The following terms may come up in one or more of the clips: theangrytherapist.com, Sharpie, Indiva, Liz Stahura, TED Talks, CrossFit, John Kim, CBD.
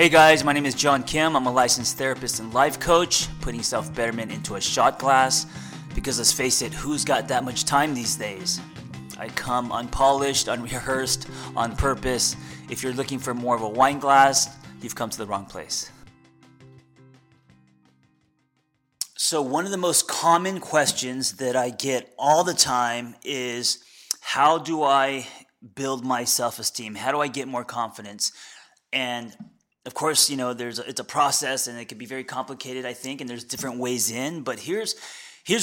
Hey guys, my name is John Kim. I'm a licensed therapist and life coach, putting self-betterment into a shot glass, because let's face it, who's got that much time these days? I come unpolished, unrehearsed, on purpose. If you're looking for more of a wine glass, you've come to the wrong place. So one of the most common questions that I get all the time is, how do I build my self-esteem? How do I get more confidence? And of course, you know, it's a process, and it can be very complicated, I think, and there's different ways in. But here's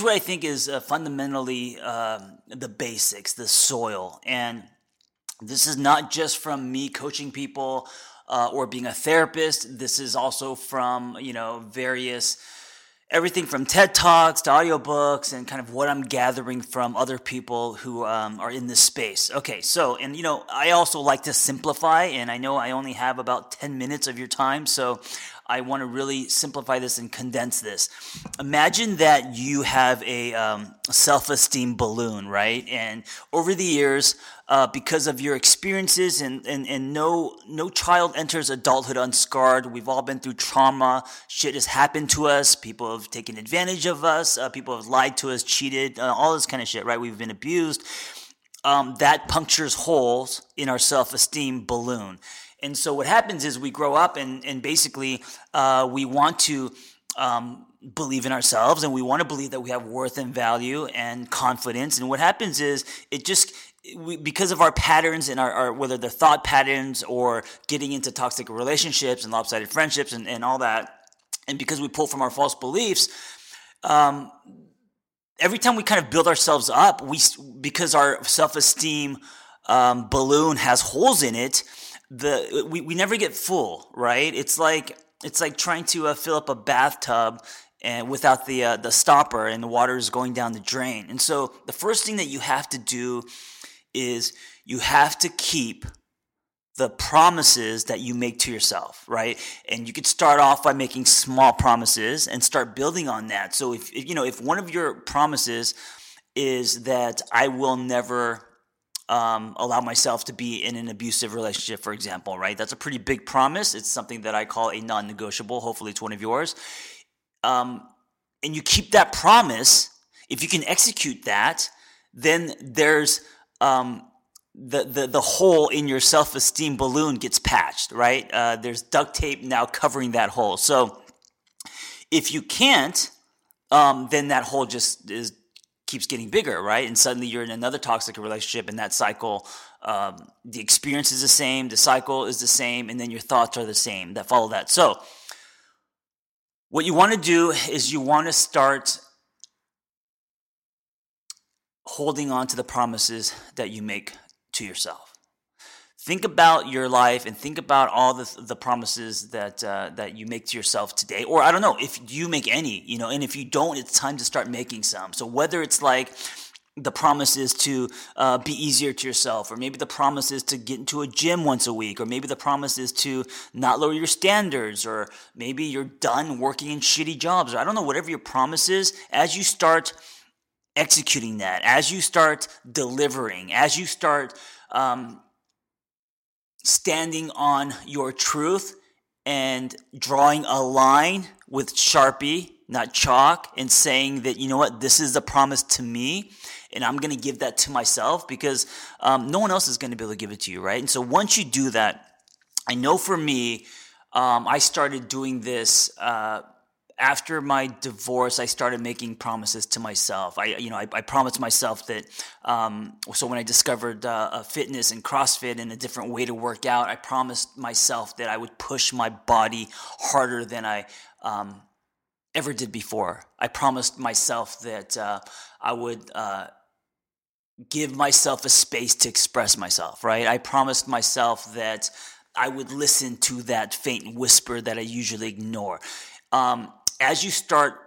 what I think is fundamentally the basics, the soil. And this is not just from me coaching people or being a therapist. This is also from, you know, various everything from TED Talks to audiobooks and kind of what I'm gathering from other people who are in this space. Okay, so, and you know, I also like to simplify, and I know I only have about 10 minutes of your time, so I want to really simplify this and condense this. Imagine that you have a self-esteem balloon, right? And over the years, because of your experiences, and no child enters adulthood unscarred. We've all been through trauma. Shit has happened to us. People have taken advantage of us. People have lied to us, cheated, all this kind of shit, right? We've been abused. That punctures holes in our self-esteem balloon. And so what happens is we grow up and basically we want to believe in ourselves, and we want to believe that we have worth and value and confidence. And what happens is because of our patterns and our whether they're thought patterns or getting into toxic relationships and lopsided friendships and all that, and because we pull from our false beliefs, every time we kind of build ourselves up, because our self-esteem balloon has holes in it, we never get full, right? It's like trying to fill up a bathtub and without the stopper, and the water is going down the drain. And so the first thing that you have to do is you have to keep the promises that you make to yourself, right? And you could start off by making small promises and start building on that. So if one of your promises is that I will never allow myself to be in an abusive relationship, for example, right? That's a pretty big promise. It's something that I call a non-negotiable. Hopefully it's one of yours. And you keep that promise. If you can execute that, then there's the hole in your self-esteem balloon gets patched, right? There's duct tape now covering that hole. So if you can't, then that hole just keeps getting bigger, right? And suddenly you're in another toxic relationship, and that cycle, the experience is the same, the cycle is the same, and then your thoughts are the same that follow that. So what you want to do is you want to start holding on to the promises that you make to yourself. Think about your life and think about all the promises that you make to yourself today. Or I don't know if you make any, you know, and if you don't, it's time to start making some. So whether it's like the promise is to be easier to yourself, or maybe the promise is to get into a gym once a week, or maybe the promise is to not lower your standards, or maybe you're done working in shitty jobs, or I don't know, whatever your promise is, as you start executing that, as you start delivering, as you start standing on your truth and drawing a line with Sharpie, not chalk, and saying that, you know what, this is a promise to me, and I'm going to give that to myself, because no one else is going to be able to give it to you, right? And so once you do that, I know for me, I started doing this after my divorce. I started making promises to myself. I promised myself that, so when I discovered fitness and CrossFit and a different way to work out, I promised myself that I would push my body harder than I ever did before. I promised myself that I would give myself a space to express myself, right? I promised myself that I would listen to that faint whisper that I usually ignore. As you start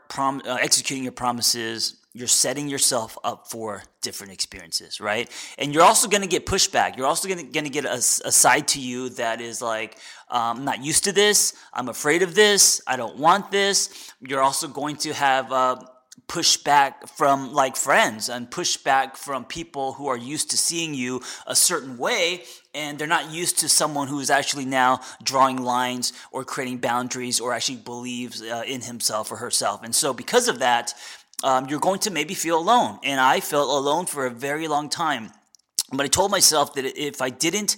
executing your promises, you're setting yourself up for different experiences, right? And you're also going to get pushback. You're also going to get a side to you that is like, I'm not used to this. I'm afraid of this. I don't want this. You're also going to have pushback from like friends and pushback from people who are used to seeing you a certain way, and they're not used to someone who is actually now drawing lines or creating boundaries or actually believes in himself or herself. And so because of that, you're going to maybe feel alone. And I felt alone for a very long time. But I told myself that if I didn't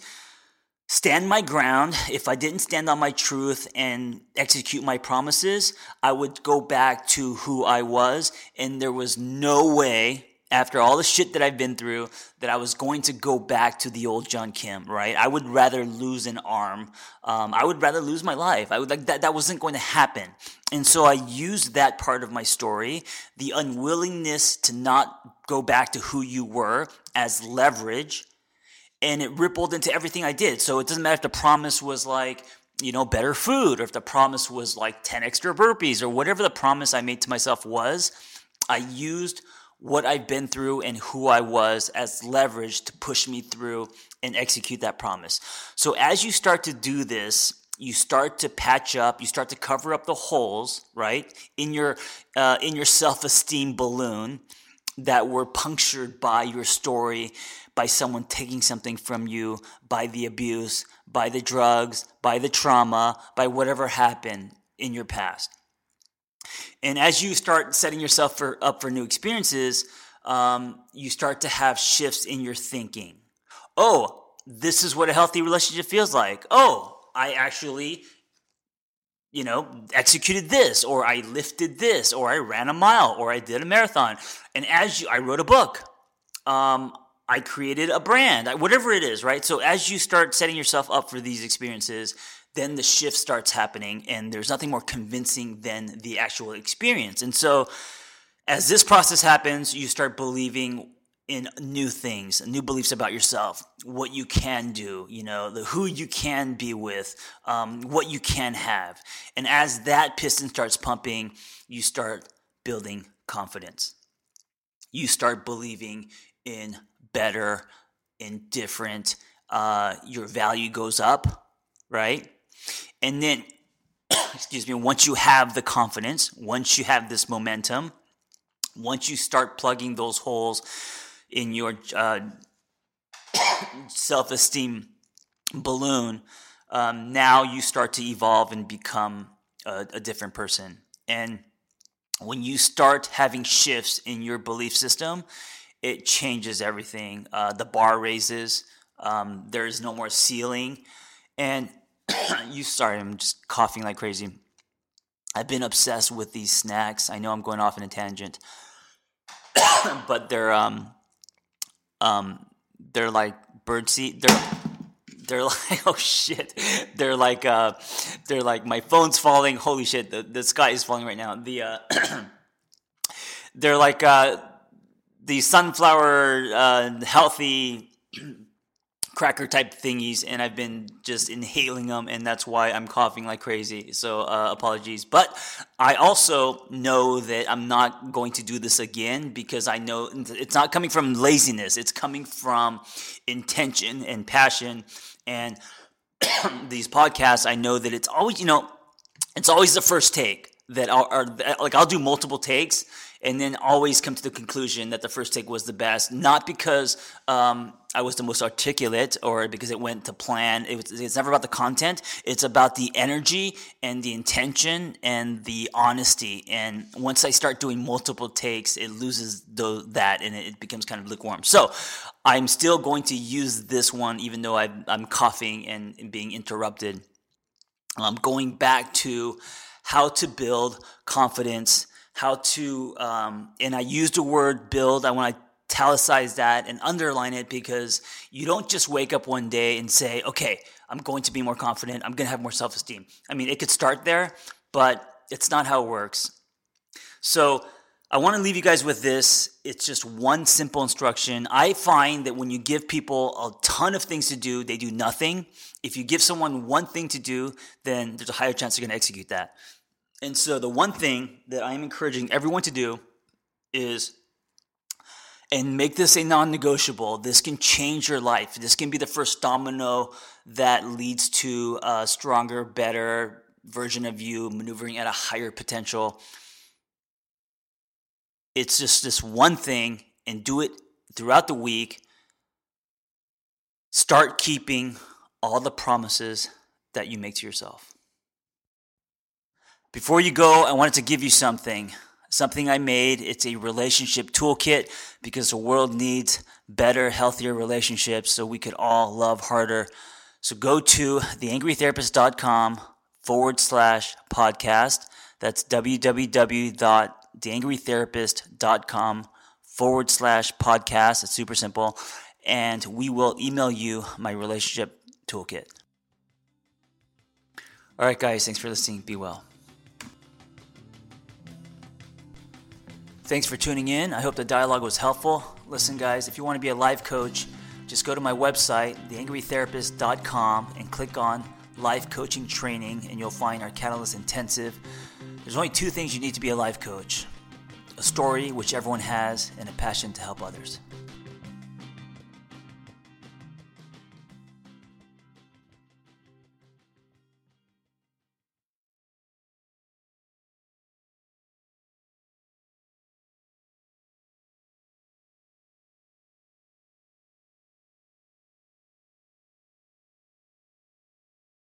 stand my ground, if I didn't stand on my truth and execute my promises, I would go back to who I was. And there was no way, after all the shit that I've been through, that I was going to go back to the old John Kim, right? I would rather lose an arm. I would rather lose my life. I would like that. That wasn't going to happen. And so I used that part of my story, the unwillingness to not go back to who you were, as leverage. And it rippled into everything I did. So it doesn't matter if the promise was like, you know, better food, or if the promise was like 10 extra burpees, or whatever the promise I made to myself was. I used what I've been through and who I was as leverage to push me through and execute that promise. So as you start to do this, you start to patch up, you start to cover up the holes, right, in your self-esteem balloon that were punctured by your story, by someone taking something from you, by the abuse, by the drugs, by the trauma, by whatever happened in your past. And as you start setting yourself up for new experiences, you start to have shifts in your thinking. Oh, this is what a healthy relationship feels like. Oh, I actually, you know, executed this, or I lifted this, or I ran a mile, or I did a marathon. And I wrote a book. I created a brand, whatever it is, right? So as you start setting yourself up for these experiences, then the shift starts happening, and there's nothing more convincing than the actual experience. And so as this process happens, you start believing in new things, new beliefs about yourself, what you can do, you know, who you can be with, what you can have. And as that piston starts pumping, you start building confidence. You start believing in better, in different, your value goes up, right? And then, once you have the confidence, once you have this momentum, once you start plugging those holes in your self-esteem balloon, now you start to evolve and become a different person. And when you start having shifts in your belief system, it changes everything. The bar raises. There is no more ceiling. And sorry, I'm just coughing like crazy. I've been obsessed with these snacks. I know I'm going off in a tangent, but they're like birdseed. They're like, oh shit. They're like, my phone's falling. Holy shit. The sky is falling right now. They're like, the sunflower healthy cracker type thingies, and I've been just inhaling them, and that's why I'm coughing like crazy. So apologies. But I also know that I'm not going to do this again, because I know it's not coming from laziness. It's coming from intention and passion. And these podcasts, I know that it's always, you know, it's always the first take that I'll do multiple takes, and then always come to the conclusion that the first take was the best, not because I was the most articulate or because it went to plan. It's never about the content. It's about the energy and the intention and the honesty. And once I start doing multiple takes, it loses that, and it becomes kind of lukewarm. So I'm still going to use this one, even though I'm coughing and being interrupted. I'm going back to how to build confidence, how to, and I used the word build. I want to italicize that and underline it, because you don't just wake up one day and say, okay, I'm going to be more confident. I'm going to have more self-esteem. I mean, it could start there, but it's not how it works. So I want to leave you guys with this. It's just one simple instruction. I find that when you give people a ton of things to do, they do nothing. If you give someone one thing to do, then there's a higher chance they're going to execute that. And so the one thing that I am encouraging everyone to do is, and make this a non-negotiable, this can change your life. This can be the first domino that leads to a stronger, better version of you maneuvering at a higher potential. It's just this one thing, and do it throughout the week. Start keeping all the promises that you make to yourself. Before you go, I wanted to give you something I made. It's a relationship toolkit because the world needs better, healthier relationships so we could all love harder. So go to theangrytherapist.com/podcast. That's www.theangrytherapist.com/podcast. It's super simple. And we will email you my relationship toolkit. All right, guys, thanks for listening. Be well. Thanks for tuning in. I hope the dialogue was helpful. Listen, guys, if you want to be a life coach, just go to my website, theangrytherapist.com, and click on Life Coaching Training, and you'll find our Catalyst Intensive. There's only two things you need to be a life coach: a story, which everyone has, and a passion to help others.